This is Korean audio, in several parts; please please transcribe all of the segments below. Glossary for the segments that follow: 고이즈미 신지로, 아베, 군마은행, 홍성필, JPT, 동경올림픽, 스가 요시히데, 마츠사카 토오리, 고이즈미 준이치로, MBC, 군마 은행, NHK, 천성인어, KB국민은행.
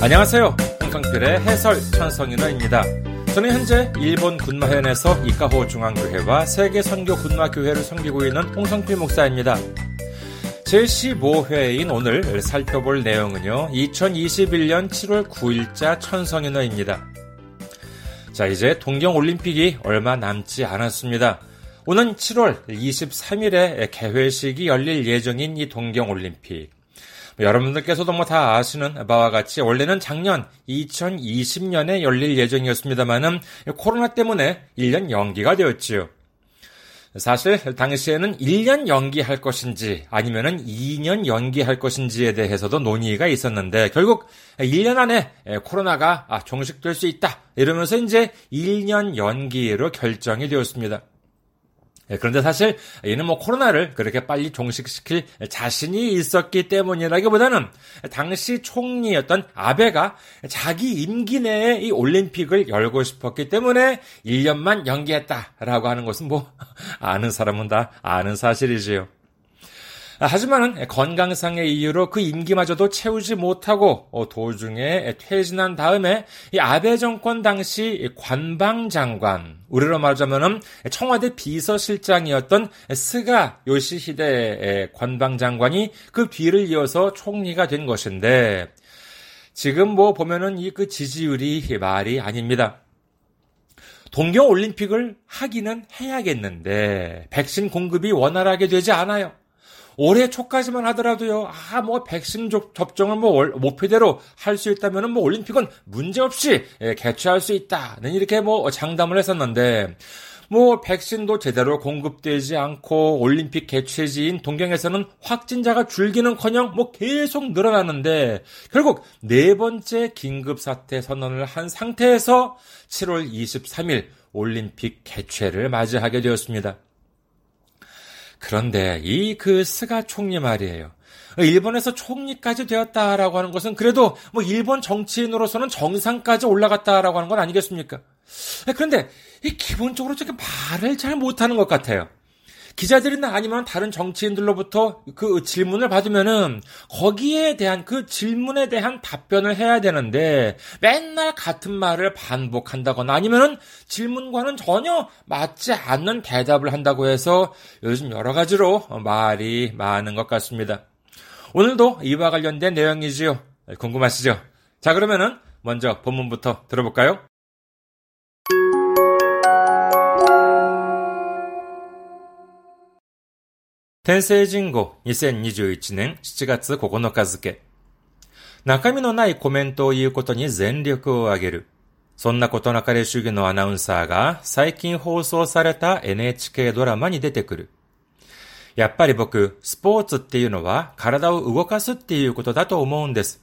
안녕하세요. 홍성필의 해설 천성인어입니다. 저는 현재 일본 군마현에서 이카호 중앙교회와 세계 선교 군마교회를 섬기고 있는 홍성필 목사입니다. 제15회인 오늘 살펴볼 내용은요, 2021년 7월 9일자 천성인어입니다. 자, 이제 동경올림픽이 얼마 남지 않았습니다. 오는 7월 23일에 개회식이 열릴 예정인 이 동경올림픽. 여러분들께서도 다 아시는 바와 같이 원래는 작년 2020년에 열릴 예정이었습니다만은 코로나 때문에 1년 연기가 되었지요. 사실 당시에는 1년 연기할 것인지 아니면은 2년 연기할 것인지에 대해서도 논의가 있었는데 결국 1년 안에 코로나가 종식될 수 있다 이러면서 이제 1년 연기로 결정이 되었습니다. 그런데 사실 이는 코로나를 그렇게 빨리 종식시킬 자신이 있었기 때문이라기보다는 당시 총리였던 아베가 자기 임기 내에 이 올림픽을 열고 싶었기 때문에 1년만 연기했다라고 하는 것은 아는 사람은 다 아는 사실이지요. 하지만 건강상의 이유로 그 임기마저도 채우지 못하고 도중에 퇴진한 다음에 이 아베 정권 당시 관방장관, 우리로 말하자면 청와대 비서실장이었던 스가 요시히데 관방장관이 그 뒤를 이어서 총리가 된 것인데 지금 보면은 이 그 지지율이 말이 아닙니다. 동경올림픽을 하기는 해야겠는데 백신 공급이 원활하게 되지 않아요. 올해 초까지만 하더라도요, 백신 접종을 목표대로 할 수 있다면은 올림픽은 문제없이 개최할 수 있다는 이렇게 장담을 했었는데, 백신도 제대로 공급되지 않고 올림픽 개최지인 동경에서는 확진자가 줄기는커녕 계속 늘어나는데 결국 네 번째 긴급 사태 선언을 한 상태에서 7월 23일 올림픽 개최를 맞이하게 되었습니다. 그런데 이 스가 총리 말이에요. 일본에서 총리까지 되었다라고 하는 것은 그래도 일본 정치인으로서는 정상까지 올라갔다라고 하는 건 아니겠습니까? 그런데 이 기본적으로 저게 말을 잘 못하는 것 같아요. 기자들이나 아니면 다른 정치인들로부터 그 질문을 받으면은 거기에 대한 그 질문에 대한 답변을 해야 되는데 맨날 같은 말을 반복한다거나 아니면은 질문과는 전혀 맞지 않는 대답을 한다고 해서 요즘 여러 가지로 말이 많은 것 같습니다. 오늘도 이와 관련된 내용이지요. 궁금하시죠? 자, 그러면은 먼저 본문부터 들어볼까요?天聖人語2021年7月9日付、 中身のないコメントを言うことに全力を挙げる。そんなことなかれ主義のアナウンサーが最近放送された NHK ドラマに出てくる。やっぱり僕、スポーツっていうのは体を動かすっていうことだと思うんです。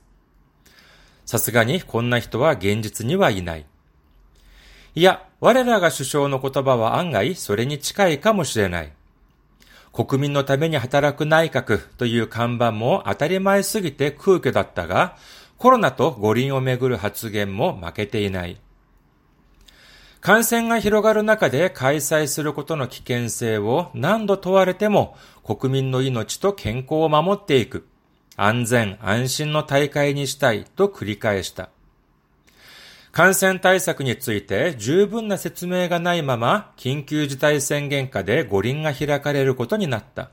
さすがにこんな人は現実にはいない。いや、我らが首相の言葉は案外それに近いかもしれない。国民のために働く内閣という看板も当たり前すぎて空虚だったが、コロナと五輪をめぐる発言も負けていない。感染が広がる中で開催することの危険性を何度問われても、国民の命と健康を守っていく、安全安心の大会にしたいと繰り返した。感染対策について十分な説明がないまま緊急事態宣言下で五輪が開かれることになった。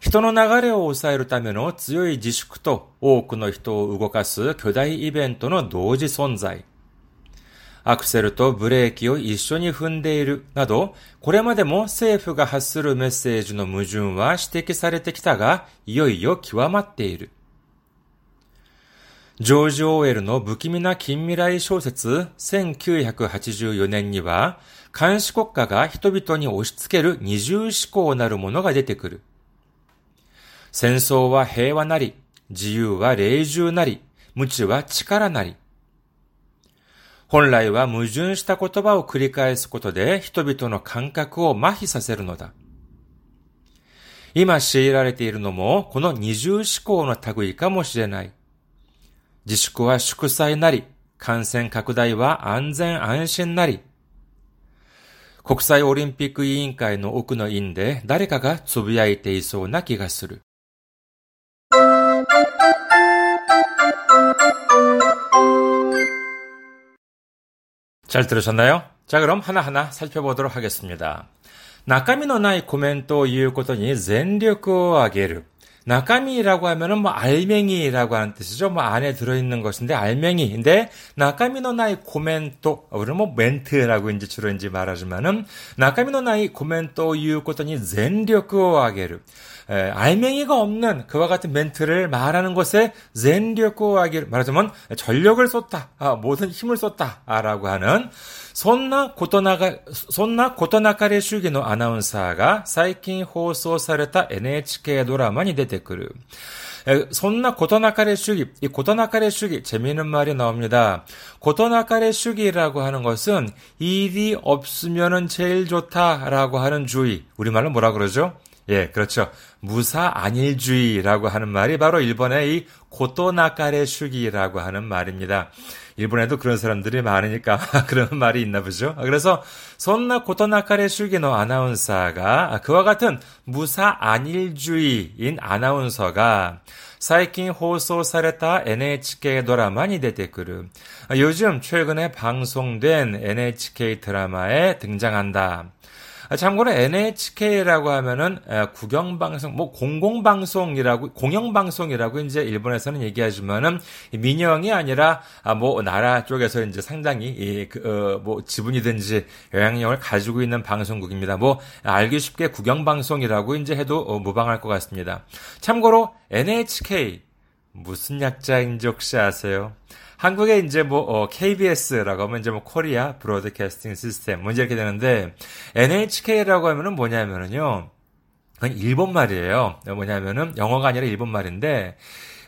人の流れを抑えるための強い自粛と多くの人を動かす巨大イベントの同時存在。アクセルとブレーキを一緒に踏んでいるなど、これまでも政府が発するメッセージの矛盾は指摘されてきたが、いよいよ極まっている。ジョージ・オーエルの不気味な近未来小説1984年には、監視国家が人々に押し付ける二重思考なるものが出てくる。戦争は平和なり、自由は隷従なり、無知は力なり。本来は矛盾した言葉を繰り返すことで人々の感覚を麻痺させるのだ。今強いられているのもこの二重思考の類かもしれない。自粛は祝祭なり、感染拡大は安全安心なり。国際オリンピック委員会の奥の院で誰かがつぶやいていそうな気がする。잘 들으셨나요? 자, 그럼 하나하나 살펴보도록 하겠습니다. 中身のないコメントを言うことに全力を挙げる. 中身이라고 하면은 알맹이라고 하는 뜻이죠. 안에 들어있는 것인데 알맹이인데 中身のないコメント, 우리는 멘트라고 이제 주로 이제 말하지만은 中身のないコメントを言うことに全力を挙げる. 알맹이가 없는 그와 같은 멘트를 말하는 것에 젠력고하기를 말하자면 전력을 쏟다, 모든 힘을 쏟다라고 하는 손나 고토나카레 슈기노 아나운서가 최근 放送された NHK ドラマに出てくる. 손나 고토나카레 슈기, 이 고토나카레 슈기 재미있는 말이 나옵니다. 고토나카레 슈기라고 하는 것은 일이 없으면은 제일 좋다라고 하는 주의. 우리말로 뭐라 그러죠? 예, 그렇죠. 무사 안일주의라고 하는 말이 바로 일본의 이 고토나카레 슈기라고 하는 말입니다. 일본에도 그런 사람들이 많으니까 그런 말이 있나 보죠. 그래서 손나 고토나카레 슈기노 아나운서가 그와 같은 무사 안일주의인 아나운서가 最近放送された NHK ドラマに出てくる. 요즘 최근에 방송된 NHK 드라마에 등장한다. 참고로 NHK라고 하면은 국영방송, 공공방송이라고, 공영방송이라고 이제 일본에서는 얘기하지만은 민영이 아니라 나라 쪽에서 이제 상당히 지분이든지 영향력을 가지고 있는 방송국입니다. 알기 쉽게 국영방송이라고 이제 해도 무방할 것 같습니다. 참고로 NHK 무슨 약자인지 혹시 아세요? 한국에 이제 KBS라고 하면 이제 코리아 브로드캐스팅 시스템 문제 이렇게 되는데 NHK라고 하면은 뭐냐면은요, 그건 일본 말이에요. 뭐냐면은 영어가 아니라 일본 말인데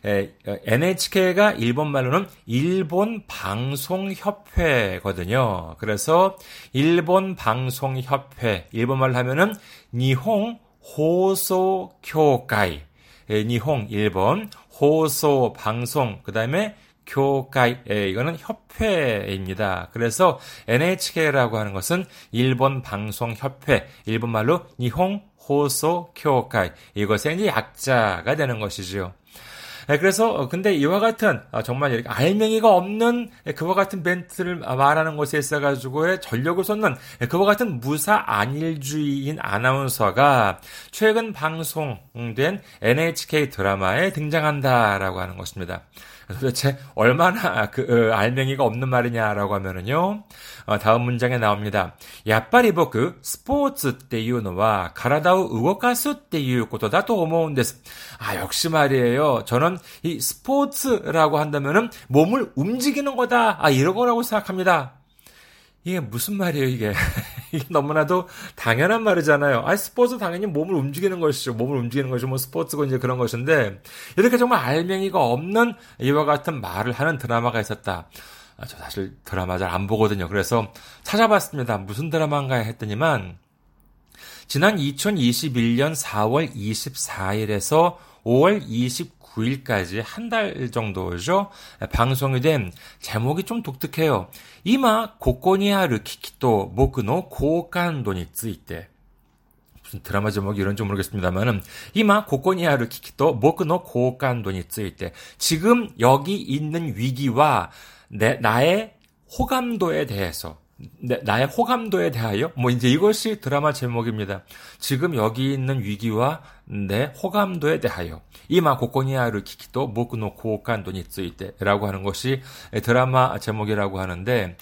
NHK가 일본 말로는 일본 방송 협회거든요. 그래서 일본 방송 협회, 일본 말로 하면은 니혼 호소 교회, 니혼 일본 호소 방송 그다음에 교회, 이거는 협회입니다. 그래서 NHK라고 하는 것은 일본 방송 협회, 일본 말로 니혼 호소 교회, 이것의 이제 약자가 되는 것이지요. 그래서 근데 이와 같은 정말 이렇게 알맹이가 없는 그와 같은 멘트를 말하는 것에 있어 가지고의 전력을 쏟는 그와 같은 무사 안일주의인 아나운서가 최근 방송된 NHK 드라마에 등장한다라고 하는 것입니다. 도대체 얼마나 알맹이가 없는 말이냐라고 하면은요, 다음 문장에 나옵니다. やっぱり僕スポーツっていうのは体を動かすっていうことだと思うんです. 역시 말이에요. 저는 이 스포츠라고 한다면은 몸을 움직이는 거다, 이러거라고 생각합니다. 이게 무슨 말이에요, 이게? 이게 너무나도 당연한 말이잖아요. 스포츠 당연히 몸을 움직이는 것이죠. 몸을 움직이는 것이 스포츠고 이제 그런 것인데, 이렇게 정말 알맹이가 없는 이와 같은 말을 하는 드라마가 있었다. 저 사실 드라마 잘 안 보거든요. 그래서 찾아봤습니다. 무슨 드라마인가 했더니만, 지난 2021년 4월 24일에서 5월 29일까지 한 달 정도죠. 방송이 된 제목이 좀 독특해요. 今ここにある危機と僕の好感度について. 무슨 드라마 제목이 이런지 모르겠습니다만은 今ここにある危機と僕の好感度について. 지금 여기 있는 위기와 나의 호감도에 대해서. 나의 호감도에 대하여? 이제 이것이 드라마 제목입니다. 지금 여기 있는 위기와 내 호감도에 대하여. 이마 고코니아르 키키도 모쿠노 고간도니 쓰이때라고 하는 것이 드라마 제목이라고 하는데,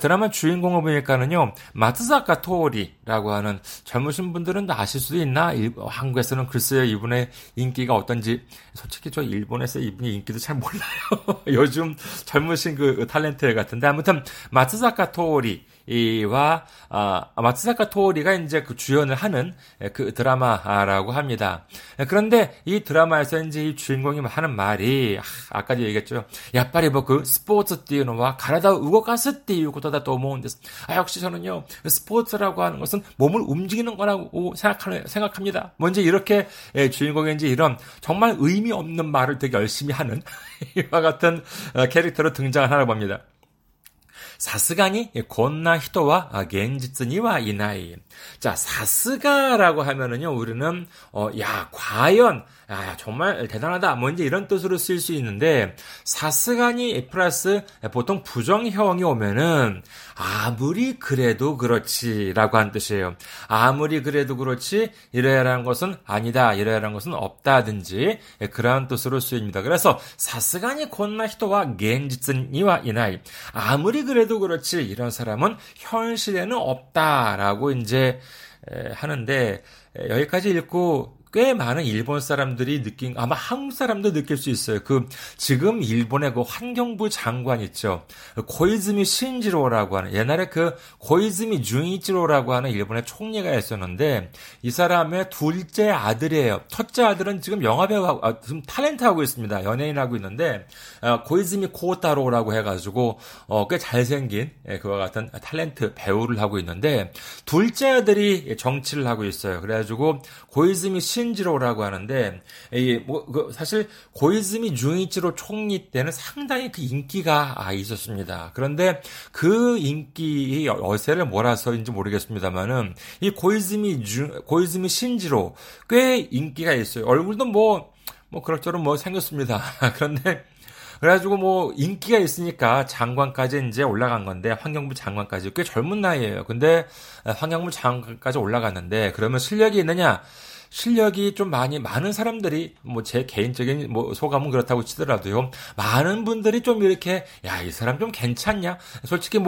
드라마 주인공을 보니까는요, 마츠사카 토오리라고 하는, 젊으신 분들은 아실 수도 있나? 한국에서는 글쎄요, 이분의 인기가 어떤지. 솔직히 저 일본에서 이분의 인기도 잘 몰라요. 요즘 젊으신 탤런트 같은데, 아무튼 마츠사카 토오리 이와 마츠사카 토오리가 이제 주연을 하는 그 드라마라고 합니다. 그런데 이 드라마에서 이제 이 주인공이 하는 말이, 아까도 얘기했죠. やっぱり僕スポーツっていうのは体を動かすっていうことだと思うんです. 역시 저는요, 스포츠라고 하는 것은 몸을 움직이는 거라고 생각합니다. 먼저 이렇게 주인공이 이제 이런 정말 의미 없는 말을 되게 열심히 하는 이와 같은 캐릭터로 등장하라고 합니다. さすがにこんな人は現実にはいない. 자, さすが라고 하면은요, 우리는 과연 아, 정말 대단하다, 뭐 이제 이런 뜻으로 쓰일 수 있는데, 사스가니 플러스 보통 부정형이 오면은 아무리 그래도 그렇지라고 한 뜻이에요. 아무리 그래도 그렇지, 이러야라는 것은 아니다, 이러야라는 것은 없다든지 그러한 뜻으로 쓰입니다. 그래서 사스가니 곤나히토와 겐지츠니와 이나이, 아무리 그래도 그렇지 이런 사람은 현실에는 없다라고 이제 하는데, 여기까지 읽고 꽤 많은 일본 사람들이 느낀, 아마 한국 사람도 느낄 수 있어요. 지금 일본의 환경부 장관 있죠. 고이즈미 신지로라고 하는, 옛날에 고이즈미 준이치로라고 하는 일본의 총리가 있었는데, 이 사람의 둘째 아들이에요. 첫째 아들은 지금 영화배우하고, 지금 탤런트하고 있습니다. 연예인하고 있는데, 고이즈미 코타로라고 해가지고, 꽤 잘생긴, 그와 같은 탤런트 배우를 하고 있는데, 둘째 아들이 정치를 하고 있어요. 그래가지고, 고이즈미 신지로라고 하는데, 사실 고이즈미 준이치로 총리 때는 상당히 인기가 있었습니다. 그런데 그 인기의 여세를 몰아서인지 모르겠습니다만은 이 고이즈미 신지로 꽤 인기가 있어요. 얼굴도 뭐 그럭저럭 생겼습니다. 그런데 그래가지고 인기가 있으니까 장관까지 이제 올라간 건데, 환경부 장관까지 꽤 젊은 나이에요. 근데 환경부 장관까지 올라갔는데, 그러면 실력이 있느냐? 실력이 좀 많은 사람들이, 제 개인적인 소감은 그렇다고 치더라도요, 많은 분들이 좀 이렇게, 야, 이 사람 좀 괜찮냐? 솔직히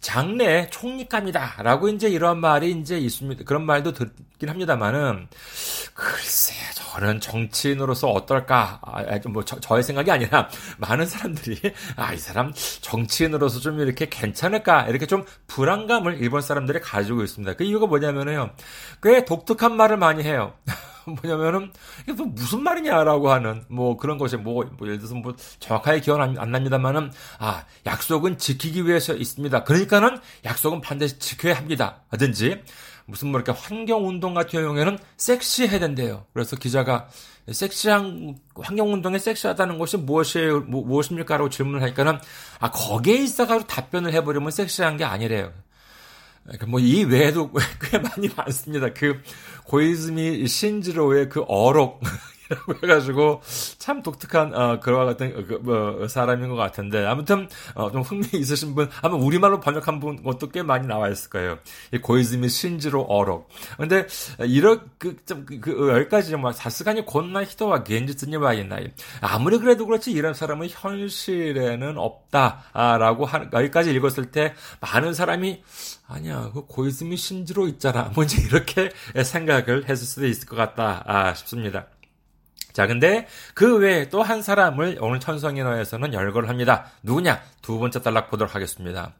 장래 총리감이다라고 이제 이런 말이 이제 있습니다. 그런 말도 듣긴 합니다만은, 글쎄, 저는 정치인으로서 어떨까? 저의 생각이 아니라 많은 사람들이, 아, 이 사람 정치인으로서 좀 이렇게 괜찮을까? 이렇게 좀 불안감을 일본 사람들이 가지고 있습니다. 그 이유가 뭐냐면요, 꽤 독특한 말을 많이 해요. 뭐냐면은, 이게 무슨 말이냐라고 하는, 그런 것이, 예를 들어서 정확하게 기억은 안 납니다만은, 아, 약속은 지키기 위해서 있습니다. 그러니까는 약속은 반드시 지켜야 합니다. 라든지, 무슨 이렇게 환경운동 같은 경우에는 섹시해야 된대요. 그래서 기자가, 섹시한, 환경운동에 섹시하다는 것이 무엇입니까라고 질문을 하니까는, 아, 거기에 있어가지고 답변을 해버리면 섹시한 게 아니래요. 이 외에도 꽤 많이 많습니다. 고이즈미 신지로의 어록이라고 해가지고, 참 독특한, 그와 같은, 사람인 것 같은데, 아무튼, 좀 흥미 있으신 분, 아마 우리말로 번역한 분 것도 꽤 많이 나와 있을 거예요. 이 고이즈미 신지로 어록. 근데, 여기까지 정말, 사스가니 곤나히토와 겐지츠니와 이나이. 아무리 그래도 그렇지, 이런 사람은 현실에는 없다. 라고 여기까지 읽었을 때, 많은 사람이, 아니야, 고이즈미 신지로 있잖아. 뭔지 이렇게 생각을 했을 수도 있을 것 같다, 싶습니다. 자, 근데 그 외에 또 한 사람을 오늘 천성인어에서는 열거를 합니다. 누구냐? 두 번째 단락 보도록 하겠습니다.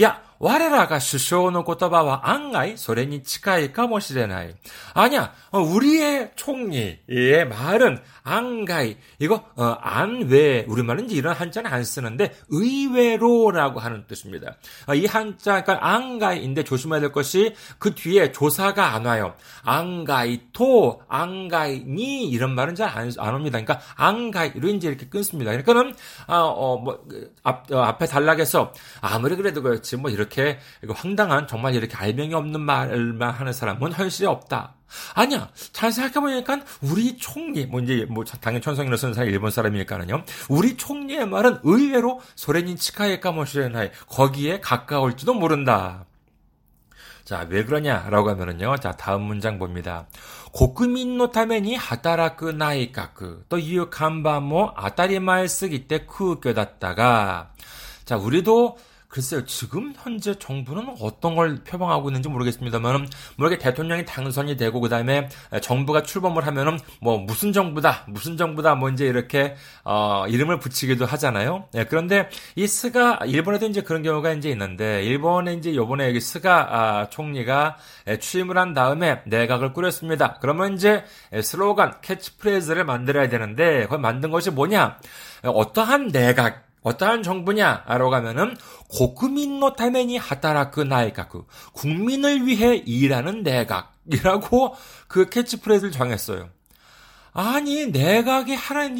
야, 와레라가 슈쇼노 고토바와 안가이 소레니 치카이 까모시레나이. 아니야, 우리의 총리의 말은 안가이, 이거 안외, 우리말은 이제 이런 한자는 안 쓰는데 의외로라고 하는 뜻입니다. 이 한자, 그러니까 안가이인데 조심해야 될 것이 그 뒤에 조사가 안 와요. 안가이토, 안가이니 이런 말은 잘 안 옵니다. 그러니까 안가이로 이제 이렇게 끊습니다. 그러니까는 앞에 단락에서 아무리 그래도 그렇지 이렇게 황당한, 정말 이렇게 알맹이 없는 말만 하는 사람은 현실에 없다. 아니야, 잘 생각해보니까 우리 총리, 당연히 천성인어 쓰는 사람이 일본 사람이니까는요, 우리 총리의 말은 의외로 소련인 치카에 까모시레나이, 거기에 가까울지도 모른다. 자, 왜 그러냐라고 하면은요, 자, 다음 문장 봅니다. 국민의 ために 働く 内閣 또 이 간밤も 当たり前すぎて 空虚だったが, 자, 우리도 글쎄요, 지금 현재 정부는 어떤 걸 표방하고 있는지 모르겠습니다만, 이렇게 대통령이 당선이 되고, 그 다음에 정부가 출범을 하면은, 무슨 정부다, 이제 이렇게, 이름을 붙이기도 하잖아요. 예, 그런데, 이 스가, 일본에도 이제 그런 경우가 이제 있는데, 일본에 이제 요번에 여기 스가, 총리가 취임을 한 다음에 내각을 꾸렸습니다. 그러면 이제 슬로건, 캐치프레이즈를 만들어야 되는데, 그걸 만든 것이 뭐냐? 어떠한 내각, 어떠한 정부냐라고 하면은, 국민의 ために 働く 内閣, 국민을 위해 일하는 내각이라고 캐치프레이즈를 정했어요. 아니 내각이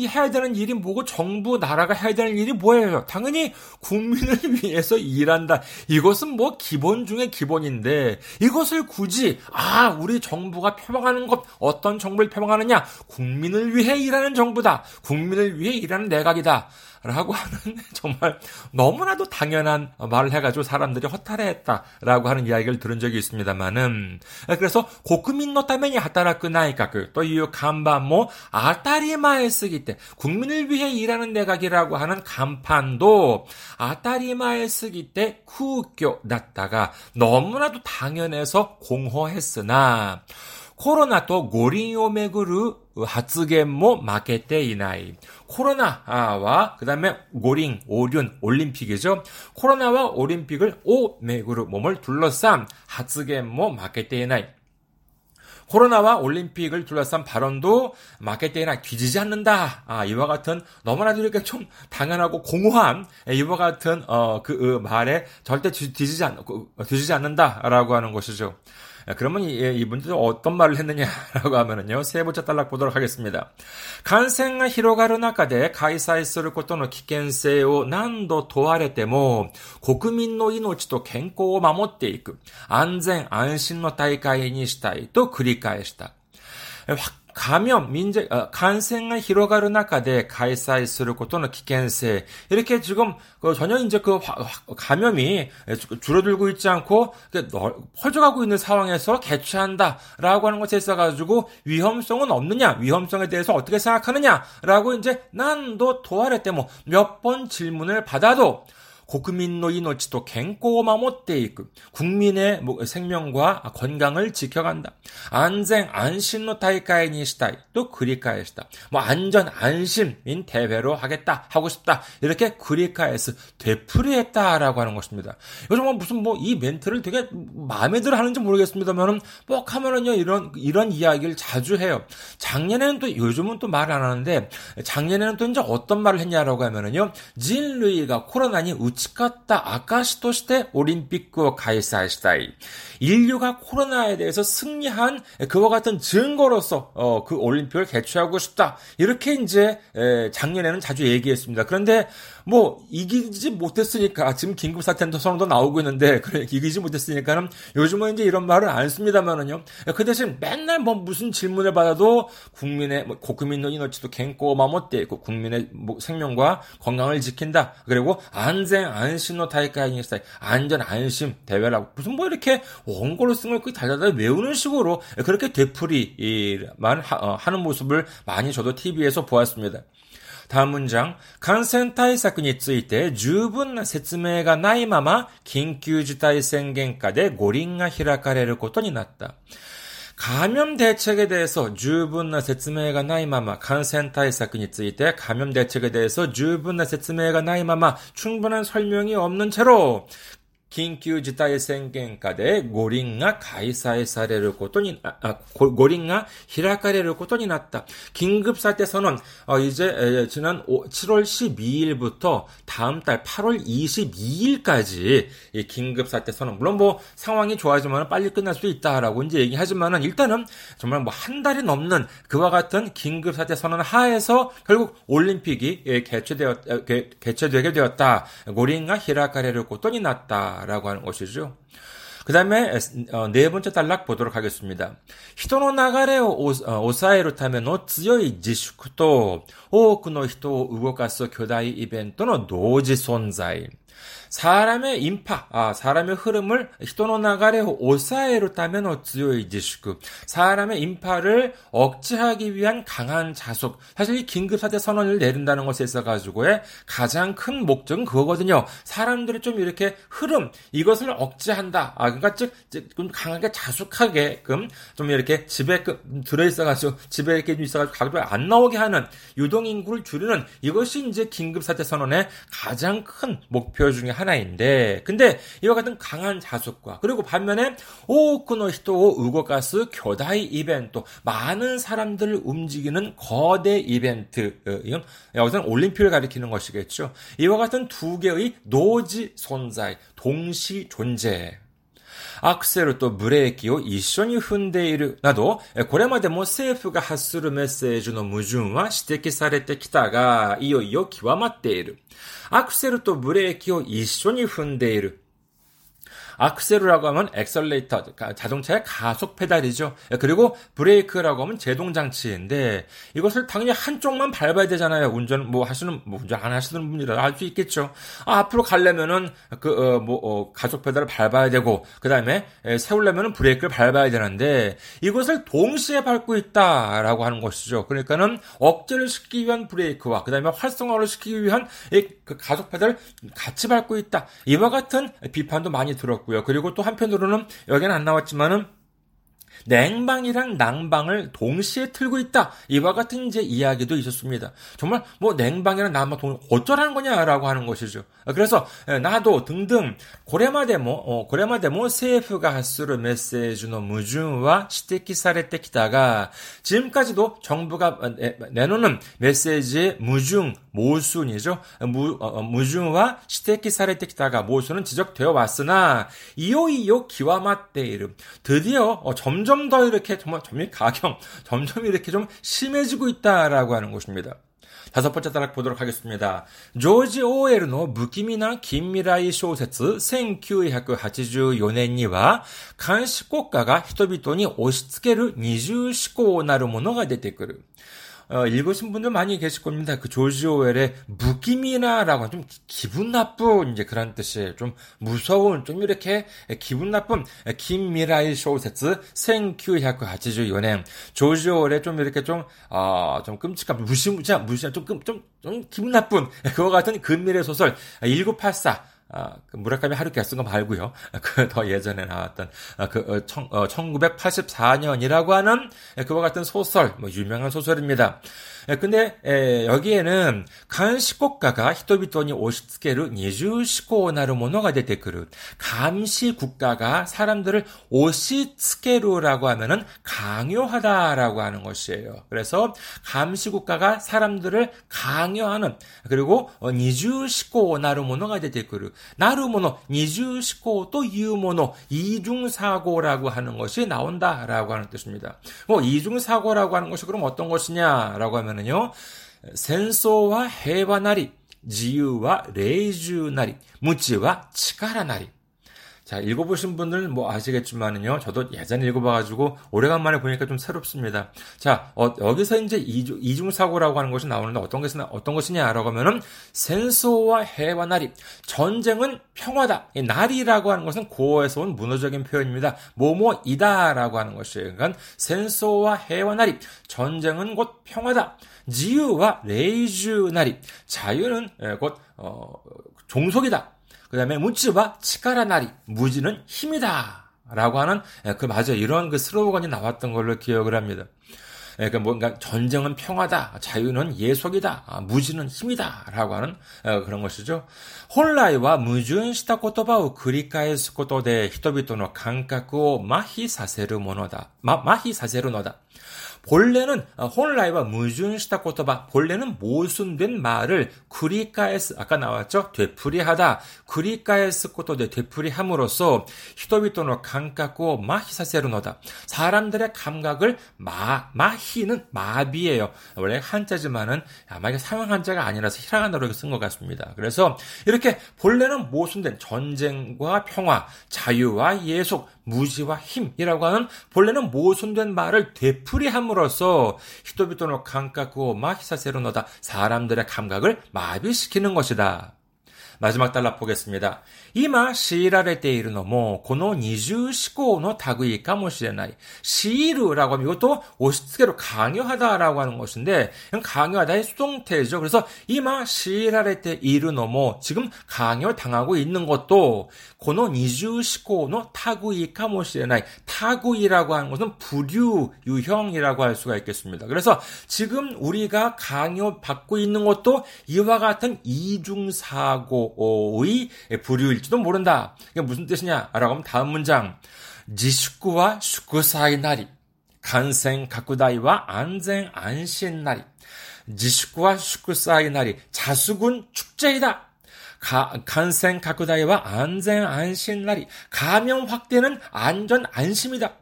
해야 되는 일이 뭐고 정부 나라가 해야 되는 일이 뭐예요? 당연히 국민을 위해서 일한다. 이것은 뭐 기본 중에 기본인데 이것을 굳이 우리 정부가 표방하는 것 어떤 정부를 표방하느냐? 국민을 위해 일하는 정부다. 국민을 위해 일하는 내각이다. 라고 하는 정말 너무나도 당연한 말을 해가지고 사람들이 허탈해했다라고 하는 이야기를 들은 적이 있습니다만은 그래서 고쿠민노 타메니 하타라쿠나이카 또 이 간판 뭐 아타리마에 쓰기 때 국민을 위해 일하는 내각이라고 하는 간판도 아타리마에 쓰기 때 쿠교났다가 너무나도 당연해서 공허했으나 코로나도 고린오메그루 하츠겐모 마케테이나이. 코로나와 그다음에 고린 오륜 올림픽이죠. 코로나와 올림픽을 오메그루 몸을 둘러싼 하츠겐모 마케테이나이. 코로나와 올림픽을 둘러싼 발언도 마케테이나 뒤지지 않는다. 이와 같은 너무나도 이렇게 좀 당연하고 공허한 이와 같은 말에 절대 뒤지지 않는다라고 하는 것이죠. 그러면 이분들은 어떤 말을 했느냐라고 하면은요. 세 번째 단락 보도록 하겠습니다. 감염이 広がる中で 開催することの危険性を 何度問われても 国民の命と健康を守っていく 安全安心の大会にしたいと繰り返した 감염, 감염이 広がる中で 開催することの危険性 이렇게 지금 전혀 이제 감염이 줄어들고 있지 않고 퍼져가고 있는 상황에서 개최한다라고 하는 것에 있어가지고 위험성은 없느냐, 위험성에 대해서 어떻게 생각하느냐라고 이제 난도 도와를 때 몇 번 질문을 받아도. 국민의 인어치도 갱고 마모떼이크 국민의 생명과 건강을 지켜간다. 안생 안심노 타이카이니시다이 또 그리카에시다. 뭐 안전 안심인 대회로 하겠다 하고 싶다 이렇게 그리카에스 되풀이했다라고 하는 것입니다. 요즘은 무슨 뭐 이 멘트를 되게 마음에 들어 하는지 모르겠습니다만은 뻑하면은요 이런 이야기를 자주 해요. 작년에는 또 요즘은 또 말 안 하는데 작년에는 또 이제 어떤 말을 했냐라고 하면은요 진루이가 코로나니 우치 갔다 아카시토시테 올림픽을 가이사이시다이. 인류가 코로나에 대해서 승리한 그와 같은 증거로서 그 올림픽을 개최하고 싶다. 이렇게 이제 작년에는 자주 얘기했습니다. 그런데 뭐 이기지 못했으니까 지금 긴급 사태 선언도 나오고 있는데 이기지 못했으니까는 요즘은 이제 이런 말을 안 씁니다만은요. 그 대신 맨날 뭐 무슨 질문을 받아도 국민의 고민노 이노치도 갱고 마모떼 국민의 생명과 건강을 지킨다. 그리고 안생 안심노 타이카이니 스타일 안전 안심 대회라고 무슨 뭐 이렇게 원고를 쓴 걸 달달달 외우는 식으로 그렇게 되풀이만 하는 모습을 많이 저도 TV에서 보았습니다. 다음 문장, 감염 대책에 ついて 충분한 説明がないまま 緊急事態宣言下で 五輪が開かれることになった. 감염 대책에 대해서 충분한 説明がないまま 감염 대책에 ついて 감염 대책에 대해서 충분한 説明がないまま 충분한 설명이 없는 채로 緊急事態宣言下で 五輪が開催されることになった. 긴급사태 선언, 이제 지난 7월 12일부터 다음 달 8월 22일까지 이 긴급사태 선언. 물론 뭐 상황이 좋아지면 빨리 끝날 수도 있다라고 이제 얘기하지만은 일단은 정말 뭐 한 달이 넘는 그와 같은 긴급사태 선언 하에서 결국 올림픽이 개최되게 되었다. 五輪が開かれることになった. 라고 하는 것이죠. 그 다음에 네 번째 단락 보도록 하겠습니다. 人の流れを抑えるための強い自粛と多くの人を動かす巨大イベントの同時存在. 사람의 인파, 사람의 흐름을 히토노나가레오 오사에로 따면 어찌요이 지슈크. 사람의 인파를 억제하기 위한 강한 자숙. 사실 이 긴급사태 선언을 내린다는 것에 있어가지고의 가장 큰 목적은 그거거든요. 사람들이 좀 이렇게 흐름, 이것을 억제한다. 그러니까 좀 강하게 자숙하게끔 좀 이렇게 집에 들어있어가지고, 집에 이렇게 있어가지고 각도에 안 나오게 하는 유동인구를 줄이는 이것이 이제 긴급사태 선언의 가장 큰 목표 중에 하나인데, 근데 이와 같은 강한 자숙과 그리고 반면에 오쿠노히토 우고가스 교다이 이벤트, 많은 사람들을 움직이는 거대 이벤트, 여기서는 올림픽을 가리키는 것이겠죠. 이와 같은 두 개의 노지 존재, 동시 존재. アクセルとブレーキを一緒に踏んでいるなど、これまでも政府が発するメッセージの矛盾は指摘されてきたが、いよいよ極まっている。アクセルとブレーキを一緒に踏んでいる。악셀이라고 하면 엑셀레이터, 자동차의 가속 페달이죠. 그리고 브레이크라고 하면 제동 장치인데 이것을 당연히 한쪽만 밟아야 되잖아요. 운전 안 하시는 분이라 알 수 있겠죠. 앞으로 가려면은 가속 페달을 밟아야 되고 그다음에 세우려면은 브레이크를 밟아야 되는데 이것을 동시에 밟고 있다라고 하는 것이죠. 그러니까는 억제를 시키기 위한 브레이크와 그다음에 활성화를 시키기 위한 그 가속 페달을 같이 밟고 있다. 이와 같은 비판도 많이 들었고. 그리고 또 한편으로는 여기는 안 나왔지만은 냉방이랑 난방을 동시에 틀고 있다. 이와 같은 이제 이야기도 있었습니다. 정말 냉방이랑 난방 어쩌라는 거냐라고 하는 것이죠. 그래서 나도 등등これまでも政府が発するメッセージの矛盾は指摘されてきたが 지금까지도 정부가 내놓는 메시지의 무중 모순이죠. 무중과 시대기사를 때기다가 모순은 지적되어 왔으나 이오이오 기와마떼 이름 드디어 점점 더 이렇게 정말 점점 이렇게 좀 심해지고 있다라고 하는 것입니다. 5번째 단락 보도록 하겠습니다. 조지 오웰의 무기미나 긴미라이 소세츠 1984년には 監視国家が 人々に押し付ける 二重思考なるものが出てくる. 읽으신 분들 많이 계실 겁니다. 그 조지 오웰의 무기미나라고 하는 좀 기분 나쁜 이제 그런 뜻이에요. 좀 무서운, 좀 이렇게 기분 나쁜 긴미라이 소세츠 1984년 조지 오웰의 좀 이렇게 좀 끔찍한 무시무시한 좀 기분 나쁜 그와 같은 근미래 소설 1984. 무라카미 하루키가 쓴 거 말고요. 그 더 예전에 나왔던 1984년이라고 하는 그와 같은 소설, 유명한 소설입니다. 근데 여기에는 간시국가가 히토비토니 오시츠케르 니주시코나르 모노가 데테크르 감시 국가가 사람들을 오시츠케르라고 하면은 강요하다라고 하는 것이에요. 그래서 감시 국가가 사람들을 강요하는 그리고 니주시코나르 모노가 데테크르 나루모노, 니주시코 또 유모노, 이중사고라고 하는 것이 나온다라고 하는 뜻입니다. 이중사고라고 하는 것이 그럼 어떤 것이냐라고 하면은요, 센소와 해바나리, 지유와 레이주나리, 무치와 치카라나리. 자, 읽어보신 분들은 아시겠지만은요, 저도 예전에 읽어봐가지고, 오래간만에 보니까 좀 새롭습니다. 자, 여기서 이제 이중사고라고 하는 것이 나오는데, 어떤 것이냐라고 하면은, 센소와 해와 나리. 전쟁은 평화다. 이 나리라고 하는 것은 고어에서 온 문어적인 표현입니다. 뭐뭐이다라고 하는 것이에요. 그러니까, 센소와 해와 나리. 전쟁은 곧 평화다. 지유와 레이주 나리. 자유는 곧, 종속이다. 그 다음에 무지와 치카라나리, 무지는 힘이다 라고 하는 맞아요. 이런 슬로건이 나왔던 걸로 기억을 합니다. 전쟁은 평화다, 자유는 예속이다, 무지는 힘이다라고 하는 그런 것이죠. 혼라이와 무준した 言葉を 繰り返す ことで 人々の 감각을 마히させるものだ. 본래는 혼라이와 무준した 言葉, 본래는 모순된 말을 繰り返す, 아까 나왔죠? 되풀이하다. 繰り返す ことで 되풀이함으로써 人々の 감각을 마히させるのだ. 사람들의 감각을 마히는 마비예요. 원래 한자지만은 아마 이게 상황 한자가 아니라서 히라가나로 쓴 것 같습니다. 그래서 이렇게 본래는 모순된 전쟁과 평화, 자유와 예속, 무지와 힘이라고 하는 본래는 모순된 말을 되풀이함으로써 히토비토노 감각고 마히사세로노다. 사람들의 감각을 마비시키는 것이다. 마지막 단락 보겠습니다. 今強いられているのもこの二重思考の類かもしれない. 強いる라고 하면 이것도 오시츠케로 강요하다라고 하는 것인데 강요하다의 수동태죠. 그래서 今強いられているのも 지금 강요당하고 있는 것도 この二重思考の類かもしれない. 타구이라고 하는 것은 부류 유형이라고 할 수가 있겠습니다. 그래서 지금 우리가 강요받고 있는 것도 이와 같은 이중사고 오의 부류일지도 모른다. 이게 무슨 뜻이냐라고 하면 다음 문장. 지식구와 숙구사의 날이 간생 각구다이와 안생 안신 날이 지식구와 숙구사의 날이 자수군 축제이다. 感染拡大は安全安心なり、 감염 확대는 안전 안심이다.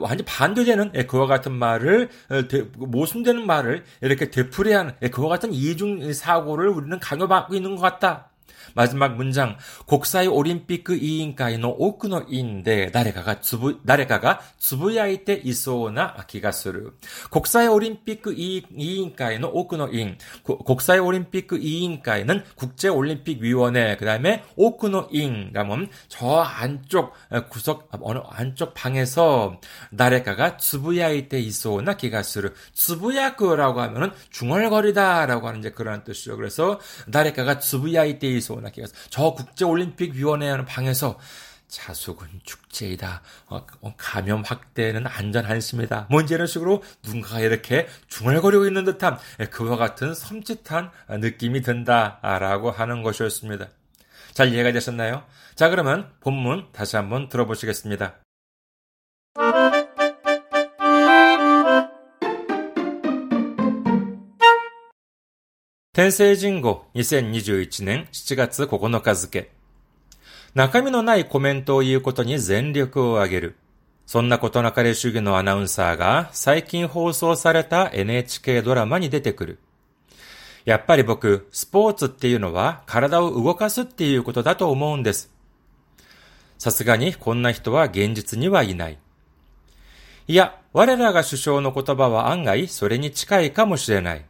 완전 반대되는 그와 같은 말을 모순되는 말을 이렇게 되풀이하는 그와 같은 이중 사고를 우리는 강요받고 있는 것 같다. 마지막 문장, 국사의 올림픽 위원회의 多くの委員で 誰かがつぶやいていそうな気がする. 국사의 올림픽 위원회의 多くの委員, 국사의 올림픽 위원회는 국제 올림픽 위원회, 그다음에 多くの委員 그러면 저 안쪽 구석 어느 안쪽 방에서 誰かがつぶやいていそうな気がする. つぶやく라고 하면은 중얼거리다라고 하는 이제 그런 뜻이죠. 그래서 誰かがつぶやいていそう 저 국제올림픽위원회라는 방에서 자수군 축제이다. 감염 확대는 안전 안심이다. 뭔지 이런 식으로 누군가가 이렇게 중얼거리고 있는 듯한 그와 같은 섬찟한 느낌이 든다라고 하는 것이었습니다. 잘 이해가 되셨나요? 자, 그러면 본문 다시 한번 들어보시겠습니다.天聖人語2021年7月9日付。中身のないコメントを言うことに全力を挙げる。そんなことなかれ主義のアナウンサーが最近放送された NHK ドラマに出てくる。やっぱり僕、スポーツっていうのは体を動かすっていうことだと思うんです。さすがにこんな人は現実にはいない。いや、我らが首相の言葉は案外それに近いかもしれない。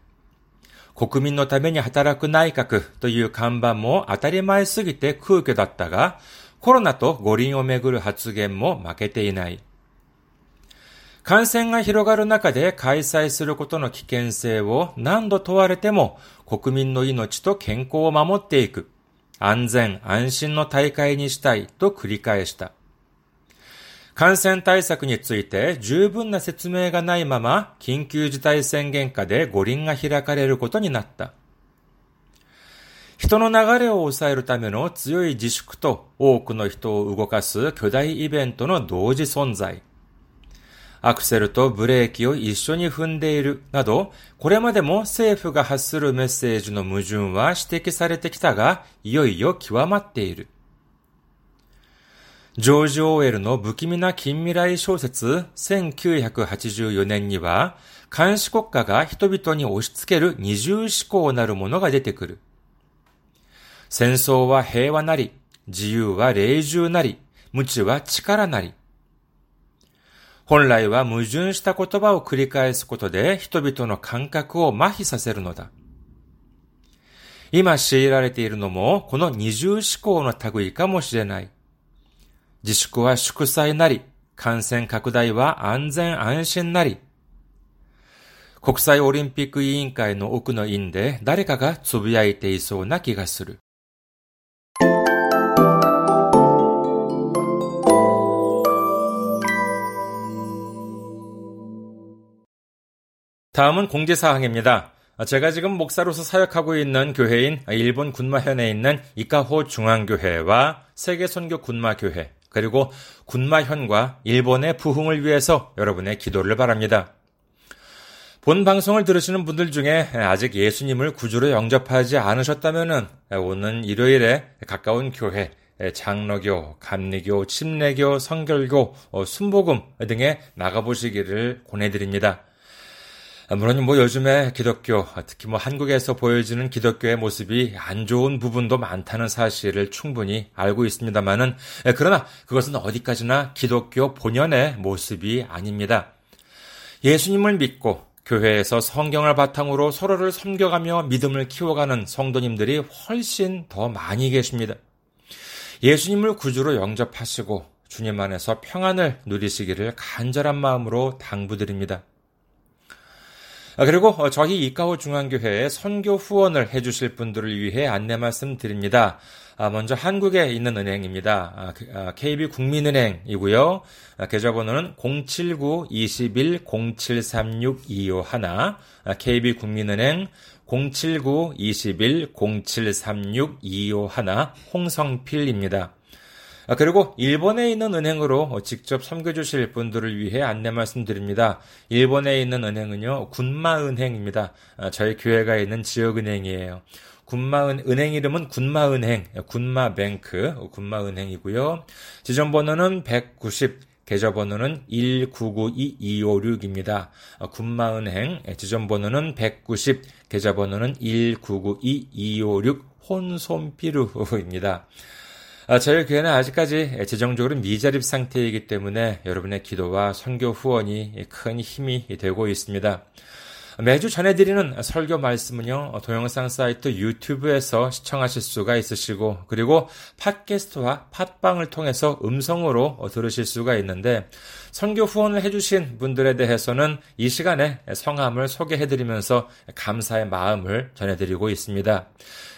国民のために働く内閣という看板も当たり前すぎて空虚だったが、コロナと五輪をめぐる発言も負けていない。感染が広がる中で開催することの危険性を何度問われても、国民の命と健康を守っていく。安全安心の大会にしたいと繰り返した。感染対策について十分な説明がないまま緊急事態宣言下で五輪が開かれることになった。人の流れを抑えるための強い自粛と多くの人を動かす巨大イベントの同時存在。アクセルとブレーキを一緒に踏んでいるなど、これまでも政府が発するメッセージの矛盾は指摘されてきたが、いよいよ極まっている。ジョージ・オーエルの不気味な近未来小説1984年には、監視国家が人々に押し付ける二重思考なるものが出てくる。戦争は平和なり、自由は隷従なり、無知は力なり。本来は矛盾した言葉を繰り返すことで人々の感覚を麻痺させるのだ。今強いられているのもこの二重思考の類かもしれない。自粛は祝祭なり、感染拡大は安全安心なり。国際オリンピック委員会の奥の院で誰かがつぶやいていそうな気がする。다음은 공지 사항입니다. 제가 지금 목사로서 사역하고 있는 교회인 일본 군마현에 있는 이카호 중앙교회와 세계선교 군마교회, 그리고 군마현과 일본의 부흥을 위해서 여러분의 기도를 바랍니다. 본 방송을 들으시는 분들 중에 아직 예수님을 구주로 영접하지 않으셨다면 오는 일요일에 가까운 교회, 장로교, 감리교, 침례교, 성결교, 순복음 등에 나가보시기를 권해드립니다. 물론 요즘에 기독교, 특히 한국에서 보여지는 기독교의 모습이 안 좋은 부분도 많다는 사실을 충분히 알고 있습니다만은, 그러나 그것은 어디까지나 기독교 본연의 모습이 아닙니다. 예수님을 믿고 교회에서 성경을 바탕으로 서로를 섬겨가며 믿음을 키워가는 성도님들이 훨씬 더 많이 계십니다. 예수님을 구주로 영접하시고 주님 안에서 평안을 누리시기를 간절한 마음으로 당부드립니다. 그리고 저희 이카호 중앙교회에 선교 후원을 해주실 분들을 위해 안내 말씀드립니다. 먼저 한국에 있는 은행입니다. KB국민은행이고요. 계좌번호는 079-21-0736251, KB국민은행 079-21-0736251 홍성필입니다. 그리고 일본에 있는 은행으로 직접 섬겨주실 분들을 위해 안내 말씀드립니다. 일본에 있는 은행은요, 군마 은행입니다. 저희 교회가 있는 지역은행이에요. 군마은 은행 이름은 군마 은행, 군마뱅크, 군마 은행이고요. 지점번호는 190, 계좌번호는 1992256입니다. 군마 은행 지점번호는 190, 계좌번호는 1992256 혼손피루입니다. 저희 교회는 아직까지 재정적으로 미자립 상태이기 때문에 여러분의 기도와 선교 후원이 큰 힘이 되고 있습니다. 매주 전해드리는 설교 말씀은요, 동영상 사이트 유튜브에서 시청하실 수가 있으시고, 그리고 팟캐스트와 팟빵을 통해서 음성으로 들으실 수가 있는데, 선교 후원을 해주신 분들에 대해서는 이 시간에 성함을 소개해드리면서 감사의 마음을 전해드리고 있습니다.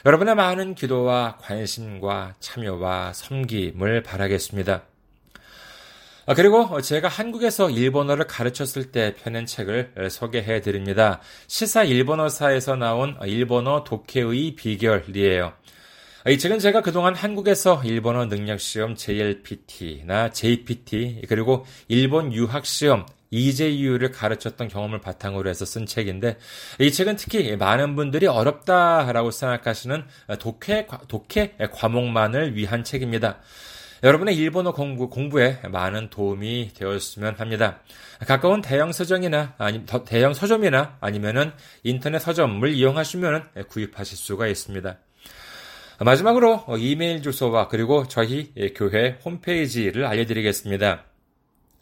여러분의 많은 기도와 관심과 참여와 섬김을 바라겠습니다. 그리고 제가 한국에서 일본어를 가르쳤을 때 펴낸 책을 소개해드립니다. 시사 일본어사에서 나온 일본어 독해의 비결이에요. 이 책은 제가 그동안 한국에서 일본어 능력시험 JLPT나 JPT 그리고 일본 유학시험 EJU를 가르쳤던 경험을 바탕으로 해서 쓴 책인데, 이 책은 특히 많은 분들이 어렵다라고 생각하시는 독해 과목만을 위한 책입니다. 여러분의 일본어 공부에 많은 도움이 되었으면 합니다. 가까운 대형 서점이나 아니면은 인터넷 서점을 이용하시면은 구입하실 수가 있습니다. 마지막으로 이메일 주소와 그리고 저희 교회 홈페이지를 알려드리겠습니다.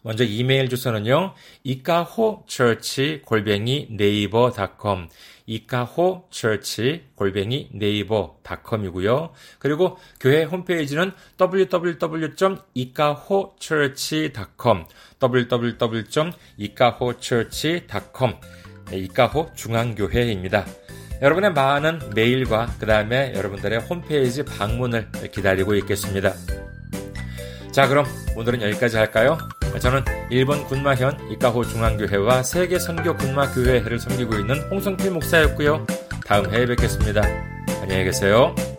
먼저 이메일 주소는요, ikahochurch@naver.com, ikahochurch@naver.com이고요. 그리고 교회 홈페이지는 www.ikahochurch.com, www.ikahochurch.com, 이카호 중앙교회입니다. 여러분의 많은 메일과 그 다음에 여러분들의 홈페이지 방문을 기다리고 있겠습니다. 자, 그럼 오늘은 여기까지 할까요? 저는 일본 군마현 이카호 중앙교회와 세계선교 군마교회를 섬기고 있는 홍성필 목사였고요. 다음 회에 뵙겠습니다. 안녕히 계세요.